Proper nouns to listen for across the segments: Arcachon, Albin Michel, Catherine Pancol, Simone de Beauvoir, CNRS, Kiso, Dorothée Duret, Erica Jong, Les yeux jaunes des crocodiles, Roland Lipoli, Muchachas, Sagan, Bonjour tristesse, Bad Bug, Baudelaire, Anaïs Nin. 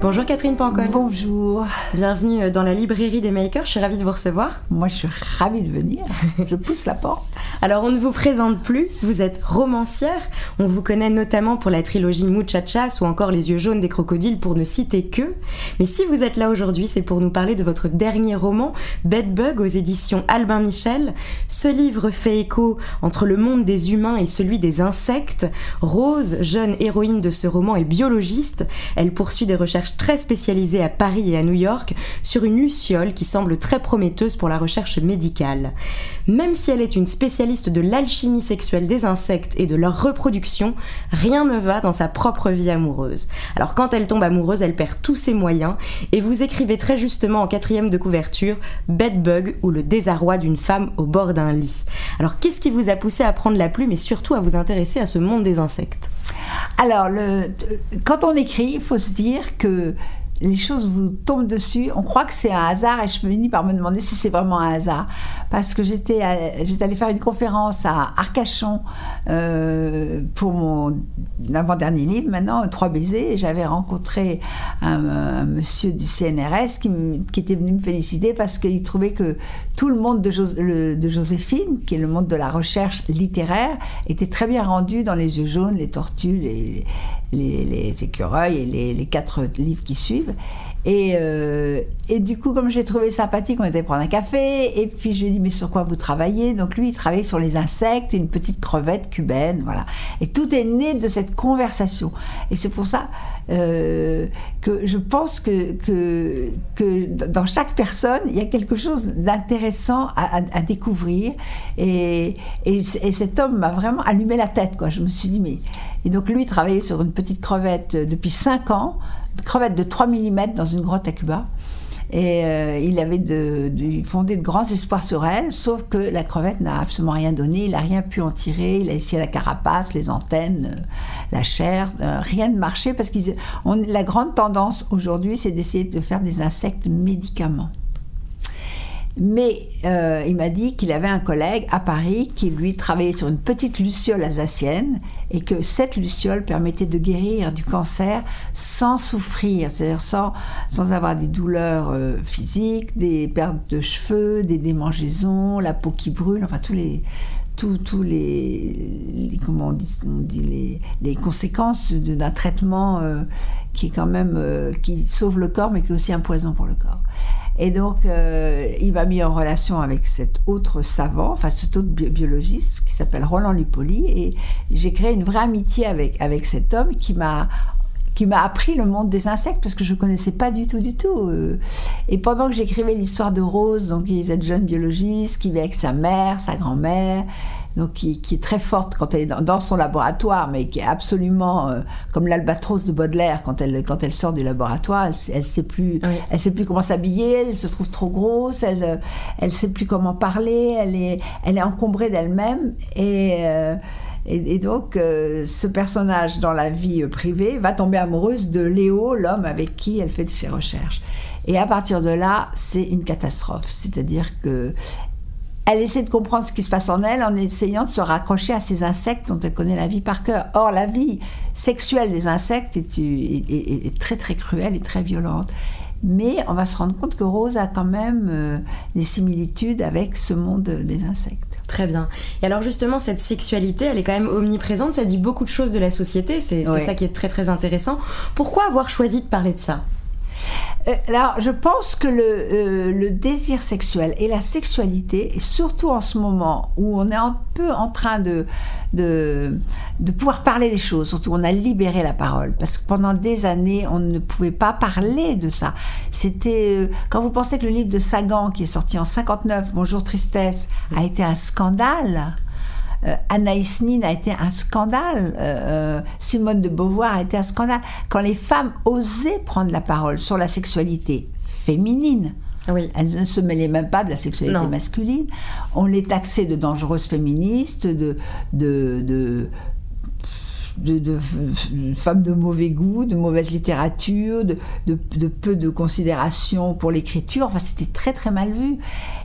Bonjour Catherine Pancol. Bonjour. Bienvenue dans la librairie des Makers, je suis ravie de vous recevoir. Moi je suis ravie de venir, je pousse la porte. Alors on ne vous présente plus, vous êtes romancière, on vous connaît notamment pour la trilogie Muchachas ou encore Les yeux jaunes des crocodiles pour ne citer que. Mais si vous êtes là aujourd'hui, c'est pour nous parler de votre dernier roman, Bad Bug aux éditions Albin Michel. Ce livre fait écho entre le monde des humains et celui des insectes. Rose, jeune héroïne de ce roman, est biologiste, elle poursuit des recherches très spécialisée à Paris et à New York sur une luciole qui semble très prometteuse pour la recherche médicale. Même si elle est une spécialiste de l'alchimie sexuelle des insectes et de leur reproduction, rien ne va dans sa propre vie amoureuse. Alors quand elle tombe amoureuse, elle perd tous ses moyens et vous écrivez très justement en 4e de couverture « Bad Bug » ou le désarroi d'une femme au bord d'un lit. Alors qu'est-ce qui vous a poussé à prendre la plume et surtout à vous intéresser à ce monde des insectes ? Alors, quand on écrit, il faut se dire que les choses vous tombent dessus. On croit que c'est un hasard et je finis par me demander si c'est vraiment un hasard. Parce que j'étais allée faire une conférence à Arcachon pour mon avant-dernier livre maintenant, 3 baisers. Et j'avais rencontré un monsieur du CNRS qui était venu me féliciter parce qu'il trouvait que tout le monde de Joséphine, qui est le monde de la recherche littéraire, était très bien rendu dans Les yeux jaunes, les tortues, les écureuils et les 4 livres qui suivent. Et du coup, comme j'ai trouvé sympathique, on était prendre un café et puis je lui ai dit mais sur quoi vous travaillez? Donc lui, il travaillait sur les insectes et une petite crevette cubaine, voilà. Et tout est né de cette conversation. Et c'est pour ça que je pense que dans chaque personne, il y a quelque chose d'intéressant à découvrir. Et cet homme m'a vraiment allumé la tête, quoi. Je me suis dit mais... Et donc lui, il travaillait sur une petite crevette depuis 5 ans. Une crevette de 3 mm dans une grotte à Cuba et il avait fondé de grands espoirs sur elle, sauf que la crevette n'a absolument rien donné, il n'a rien pu en tirer, il a essayé la carapace, les antennes, la chair, rien ne marchait parce que la grande tendance aujourd'hui c'est d'essayer de faire des insectes médicaments. Mais il m'a dit qu'il avait un collègue à Paris qui lui travaillait sur une petite luciole alsacienne et que cette luciole permettait de guérir du cancer sans souffrir, c'est-à-dire sans avoir des douleurs physiques, des pertes de cheveux, des démangeaisons, la peau qui brûle, enfin tous les comment on dit les conséquences d'un traitement qui est quand même qui sauve le corps mais qui est aussi un poison pour le corps. Et donc, il m'a mis en relation avec cet autre biologiste qui s'appelle Roland Lipoli. Et j'ai créé une vraie amitié avec cet homme qui m'a appris le monde des insectes parce que je ne connaissais pas du tout. Et pendant que j'écrivais l'histoire de Rose, donc cette jeune biologiste qui vit avec sa mère, sa grand-mère, donc qui est très forte quand elle est dans son laboratoire, mais qui est absolument comme l'albatros de Baudelaire quand elle sort du laboratoire, elle sait plus comment s'habiller, elle se trouve trop grosse, elle sait plus comment parler, elle est encombrée d'elle-même et donc ce personnage dans la vie privée va tomber amoureuse de Léo, l'homme avec qui elle fait ses recherches. Et à partir de là, c'est une catastrophe, c'est-à-dire que elle essaie de comprendre ce qui se passe en elle en essayant de se raccrocher à ces insectes dont elle connaît la vie par cœur. Or, la vie sexuelle des insectes est très très cruelle et très violente. Mais on va se rendre compte que Rose a quand même des similitudes avec ce monde des insectes. Très bien. Et alors justement, cette sexualité, elle est quand même omniprésente, ça dit beaucoup de choses de la société, c'est ça qui est très très intéressant. Pourquoi avoir choisi de parler de ça ? Alors, je pense que le désir sexuel et la sexualité, et surtout en ce moment où on est un peu en train de pouvoir parler des choses, surtout on a libéré la parole, parce que pendant des années, on ne pouvait pas parler de ça. C'était quand vous pensez que le livre de Sagan, qui est sorti en 59, Bonjour tristesse, a été un scandale. Anaïs Nin a été un scandale, Simone de Beauvoir a été un scandale. Quand les femmes osaient prendre la parole sur la sexualité féminines. Oui. Elle ne se mêlait même pas de la sexualité masculine. On les taxait de dangereuses féministes, de femmes de mauvais goût, de mauvaise littérature, de peu de considération pour l'écriture. Enfin, c'était très très mal vu.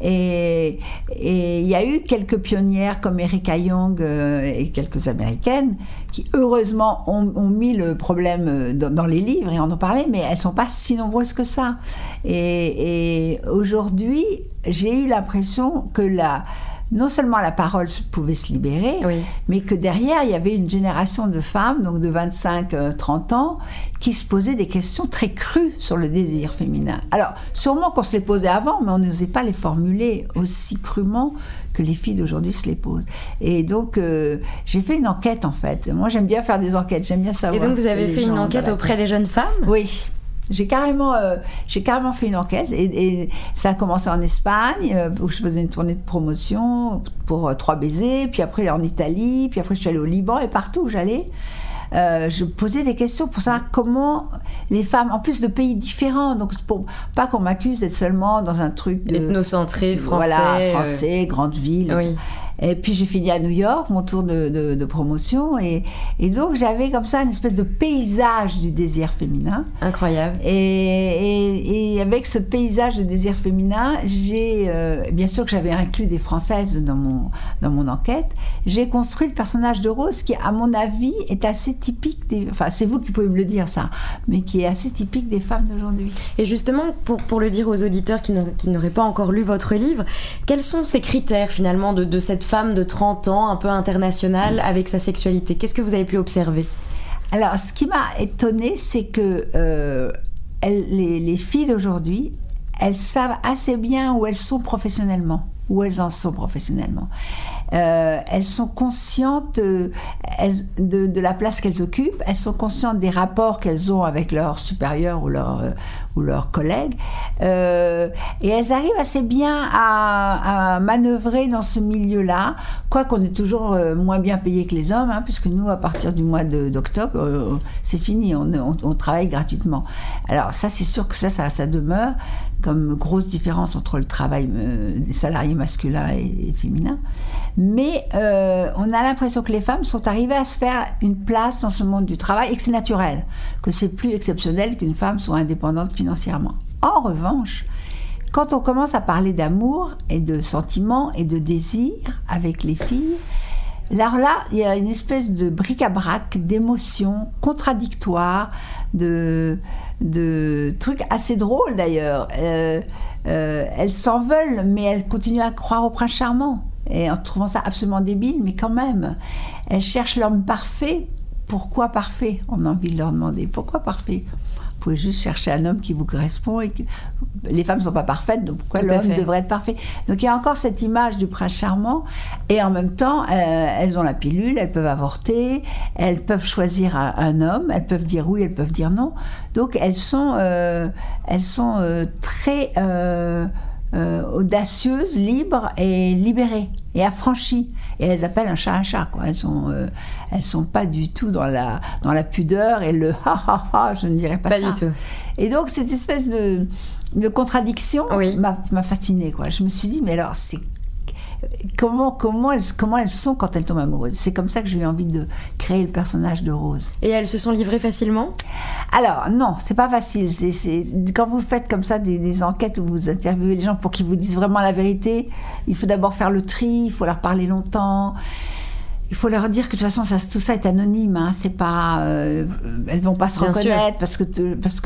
Et il y a eu quelques pionnières comme Erica Jong et quelques Américaines qui, heureusement, ont mis le problème dans les livres et en ont parlé, mais elles ne sont pas si nombreuses que ça. Et aujourd'hui, j'ai eu l'impression que non seulement la parole pouvait se libérer, mais que derrière, il y avait une génération de femmes, donc de 25-30 ans, qui se posaient des questions très crues sur le désir féminin. Alors, sûrement qu'on se les posait avant, mais on n'osait pas les formuler aussi crûment que les filles d'aujourd'hui se les posent. Et donc, j'ai fait une enquête, en fait. Moi, j'aime bien faire des enquêtes, j'aime bien savoir. Et donc, vous avez fait une enquête auprès des jeunes femmes ? Oui. J'ai carrément fait une enquête et ça a commencé en Espagne où je faisais une tournée de promotion pour 3 baisers, puis après en Italie, puis après je suis allée au Liban, et partout où j'allais, je posais des questions pour savoir comment les femmes, en plus de pays différents, donc pour pas qu'on m'accuse d'être seulement dans un truc ethnocentré, français, voilà, grande ville. Oui. Et puis j'ai fini à New York, mon tour de promotion, et donc j'avais comme ça une espèce de paysage du désir féminin. Incroyable. Et avec ce paysage de désir féminin, j'ai bien sûr que j'avais inclus des Françaises dans mon enquête. J'ai construit le personnage de Rose qui, à mon avis, est assez typique enfin, c'est vous qui pouvez me le dire ça, mais qui est assez typique des femmes d'aujourd'hui. Et justement, pour le dire aux auditeurs qui n'auraient pas encore lu votre livre, quels sont ces critères finalement de cette femme de 30 ans, un peu internationale, avec sa sexualité? Qu'est-ce que vous avez pu observer? Alors, ce qui m'a étonnée, c'est que les filles d'aujourd'hui, elles savent assez bien où elles en sont professionnellement. Elles sont conscientes de la place qu'elles occupent, elles sont conscientes des rapports qu'elles ont avec leurs supérieurs ou leurs collègues, et elles arrivent assez bien à manœuvrer dans ce milieu-là, quoiqu'on est toujours moins bien payé que les hommes, hein, puisque nous, à partir du mois d'octobre, c'est fini, on travaille gratuitement. Alors ça, c'est sûr que ça demeure comme grosse différence entre le travail des salariés masculins et féminins. Mais on a l'impression que les femmes sont arrivées à se faire une place dans ce monde du travail et que c'est naturel, que c'est plus exceptionnel qu'une femme soit indépendante financièrement. En revanche, quand on commence à parler d'amour et de sentiments et de désirs avec les filles, alors là, il y a une espèce de bric-à-brac d'émotions contradictoires, de trucs assez drôles d'ailleurs. Elles s'en veulent, mais elles continuent à croire au prince charmant. Et en trouvant ça absolument débile, mais quand même, elles cherchent l'homme parfait. Pourquoi parfait ? On a envie de leur demander. Pourquoi parfait ? Vous pouvez juste chercher un homme qui vous correspond. Et les femmes ne sont pas parfaites, donc pourquoi l'homme devrait être parfait ? Donc il y a encore cette image du prince charmant. Et en même temps, elles ont la pilule, elles peuvent avorter, elles peuvent choisir un homme, elles peuvent dire oui, elles peuvent dire non. Donc elles sont très... audacieuses, libres et libérées et affranchies, et elles appellent un chat un chat, quoi. Elles sont pas du tout dans la pudeur et le ha ha ha, je ne dirais pas ça du tout. Et donc cette espèce de contradiction m'a fascinée, quoi. Je me suis dit mais alors c'est Comment elles sont quand elles tombent amoureuses. C'est comme ça que j'ai eu envie de créer le personnage de Rose. Et elles se sont livrées facilement ? Alors non, c'est pas facile. C'est quand vous faites comme ça des enquêtes où vous interviewez les gens pour qu'ils vous disent vraiment la vérité, il faut d'abord faire le tri, il faut leur parler longtemps. Il faut leur dire que de toute façon, tout ça est anonyme. Hein, c'est pas, elles vont pas se reconnaître parce que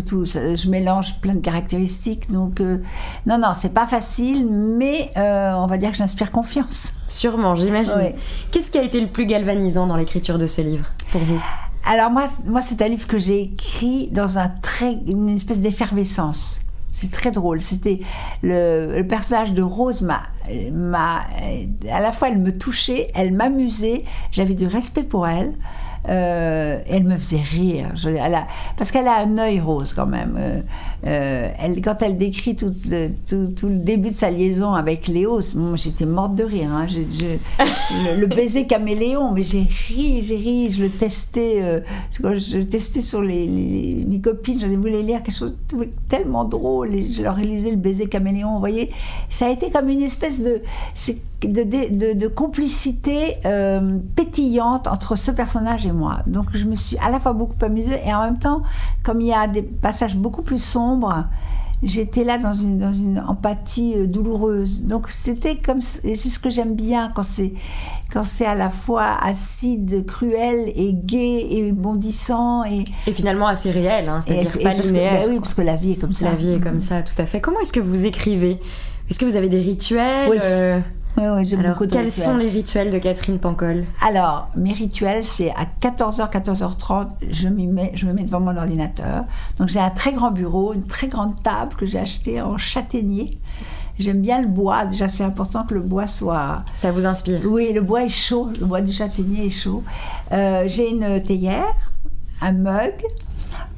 tout, je mélange plein de caractéristiques. Donc non, c'est pas facile, mais on va dire que j'inspire confiance. Sûrement, j'imagine. Ouais. Qu'est-ce qui a été le plus galvanisant dans l'écriture de ce livre pour vous ? Alors moi, c'est un livre que j'ai écrit dans une espèce d'effervescence. C'est très drôle. C'était le personnage de Rose à la fois elle me touchait, elle m'amusait, j'avais du respect pour elle. Elle me faisait rire. Parce qu'elle a un œil rose quand même. Quand elle décrit tout le début de sa liaison avec Léo, moi j'étais morte de rire. Hein. Le baiser caméléon, mais j'ai ri, je le testais. Quand je testais sur mes copines, j'avais voulu lire quelque chose de tellement drôle. Et je leur lisais le baiser caméléon. Vous voyez, ça a été comme une espèce de complicité pétillante entre ce personnage et moi. Donc je me suis à la fois beaucoup amusée et en même temps, comme il y a des passages beaucoup plus sombres, j'étais là dans une empathie douloureuse. Donc c'était comme, et c'est ce que j'aime bien quand c'est à la fois acide, cruel et gai et bondissant et finalement assez réel, hein, c'est-à-dire pas linéaire. Ben oui, parce que la vie est comme ça. La vie est comme ça, tout à fait. Comment est-ce que vous écrivez ? Est-ce que vous avez des rituels ? Oui. Oui, j'aime beaucoup de rituels. Quels sont les rituels de Catherine Pancol ? Alors, mes rituels, c'est à 14h, 14h30, je me mets devant mon ordinateur. Donc j'ai un très grand bureau, une très grande table que j'ai achetée en châtaignier. J'aime bien le bois, déjà c'est important que le bois soit... Ça vous inspire ? Oui, le bois est chaud, le bois du châtaignier est chaud. J'ai une théière, un mug,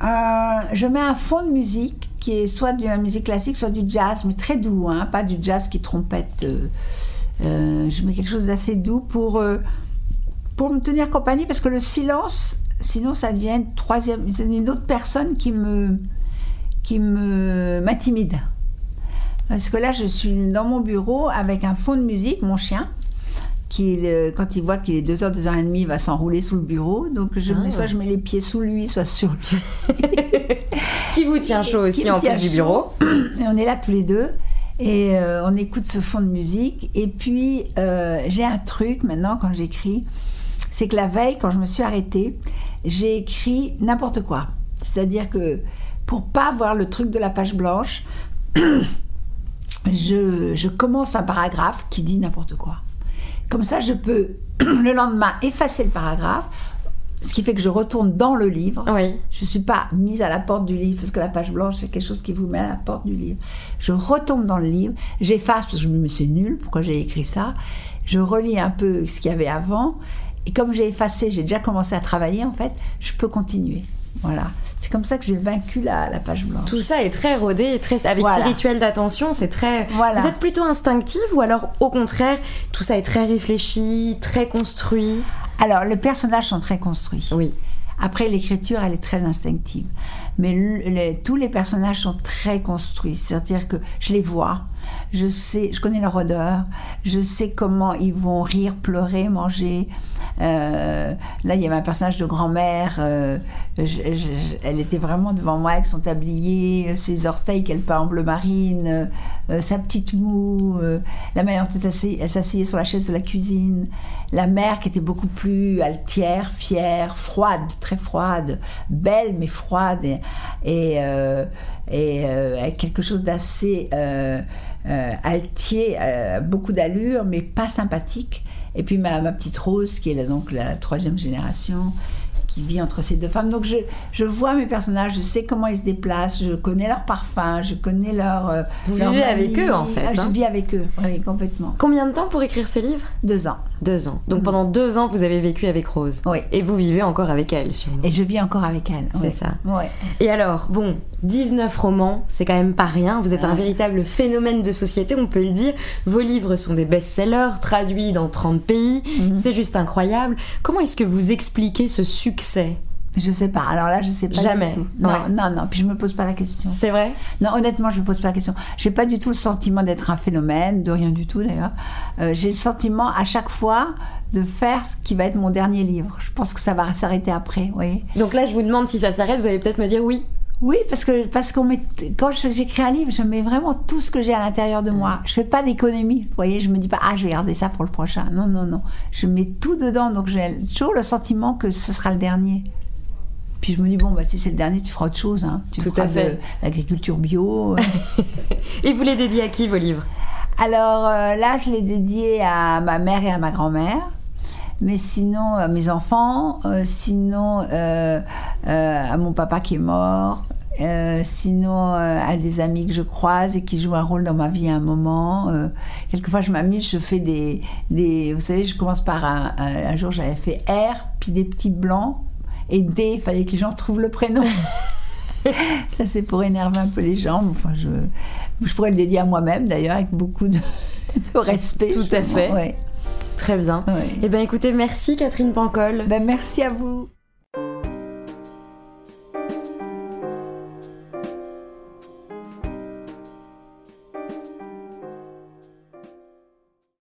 je mets un fond de musique qui est soit de la musique classique, soit du jazz, mais très doux, hein, pas du jazz qui trompette... je mets quelque chose d'assez doux pour me tenir compagnie, parce que le silence, sinon ça devient une autre personne qui m'intimide. Parce que là, je suis dans mon bureau avec un fond de musique, mon chien, qui quand il voit qu'il est 2h, 2h30, il va s'enrouler sous le bureau. Donc soit je mets les pieds sous lui, soit sur lui. Qui vous tient chaud aussi en plus du bureau. Et on est là tous les deux. Et on écoute ce fond de musique. Et puis, j'ai un truc maintenant quand j'écris, c'est que la veille, quand je me suis arrêtée, j'ai écrit n'importe quoi. C'est-à-dire que pour pas voir le truc de la page blanche, je commence un paragraphe qui dit n'importe quoi. Comme ça, je peux le lendemain effacer le paragraphe. Ce qui fait que je retourne dans le livre. Oui. Je ne suis pas mise à la porte du livre, parce que la page blanche, c'est quelque chose qui vous met à la porte du livre. Je retourne dans le livre, j'efface, parce que je me dis, c'est nul, pourquoi j'ai écrit ça. Je relis un peu ce qu'il y avait avant. Et comme j'ai effacé, j'ai déjà commencé à travailler, en fait, je peux continuer. Voilà. C'est comme ça que j'ai vaincu la page blanche. Tout ça est très rodé, avec ces rituels d'attention, c'est très... Voilà. Vous êtes plutôt instinctive, ou alors, au contraire, tout ça est très réfléchi, très construit ? Alors, les personnages sont très construits. Oui. Après, l'écriture, elle est très instinctive. Mais tous les personnages sont très construits. C'est-à-dire que je les vois, je connais leur odeur, je sais comment ils vont rire, pleurer, manger. Là, il y avait un personnage de grand-mère. Elle était vraiment devant moi avec son tablier, ses orteils qu'elle peint en bleu marine, sa petite moue, la manière dont elle s'asseyait sur la chaise de la cuisine. La mère qui était beaucoup plus altière, fière, froide, très froide, belle mais froide et avec quelque chose d'assez altier, beaucoup d'allure mais pas sympathique. Et puis ma petite Rose qui est là, donc la troisième génération, qui vit entre ces deux femmes. Donc je vois mes personnages, je sais comment ils se déplacent, je connais leur parfum, je connais leur... Vous vivez avec eux en fait. Je vis avec eux, oui, complètement. Combien de temps pour écrire ce livre ? 2 ans. 2 ans. Donc pendant 2 ans, vous avez vécu avec Rose. Oui. Et vous vivez encore avec elle, sûrement. Et je vis encore avec elle. C'est ça. Oui. Et alors, 19 romans, c'est quand même pas rien. Vous êtes un véritable phénomène de société, on peut le dire. Vos livres sont des best-sellers, traduits dans 30 pays. Mm-hmm. C'est juste incroyable. Comment est-ce que vous expliquez ce succès ? Je sais pas. Alors là, je sais pas. Jamais. Du tout. Non, ouais. non. Puis je me pose pas la question. C'est vrai ? Non, honnêtement, je me pose pas la question. J'ai pas du tout le sentiment d'être un phénomène, de rien du tout d'ailleurs. J'ai le sentiment à chaque fois de faire ce qui va être mon dernier livre. Je pense que ça va s'arrêter après, vous voyez. Donc là, je vous demande si ça s'arrête, vous allez peut-être me dire oui. Oui, parce que quand j'écris un livre, je mets vraiment tout ce que j'ai à l'intérieur de moi. Je fais pas d'économie, vous voyez, je me dis pas « Ah, je vais garder ça pour le prochain ». Non, non, non. Je mets tout dedans, donc j'ai toujours le sentiment que ce sera le dernier. Puis je me dis « Bon, bah, si c'est le dernier, tu feras autre chose. Hein. Tu feras de l'agriculture bio. » Et vous les dédiez à qui, vos livres ? Alors là, je les dédiais à ma mère et à ma grand-mère. Mais sinon, à mes enfants, à mon papa qui est mort, sinon à des amis que je croise et qui jouent un rôle dans ma vie à un moment. Quelquefois je m'amuse, je fais des vous savez, je commence par un jour j'avais fait R, puis des petits blancs et D, il fallait que les gens trouvent le prénom. Ça c'est pour énerver un peu les gens, enfin je pourrais le dédier à moi-même d'ailleurs avec beaucoup de respect. Tout à fait. Ouais. Très bien. Ouais. Eh bien écoutez, merci Catherine Pancol. Ben, merci à vous.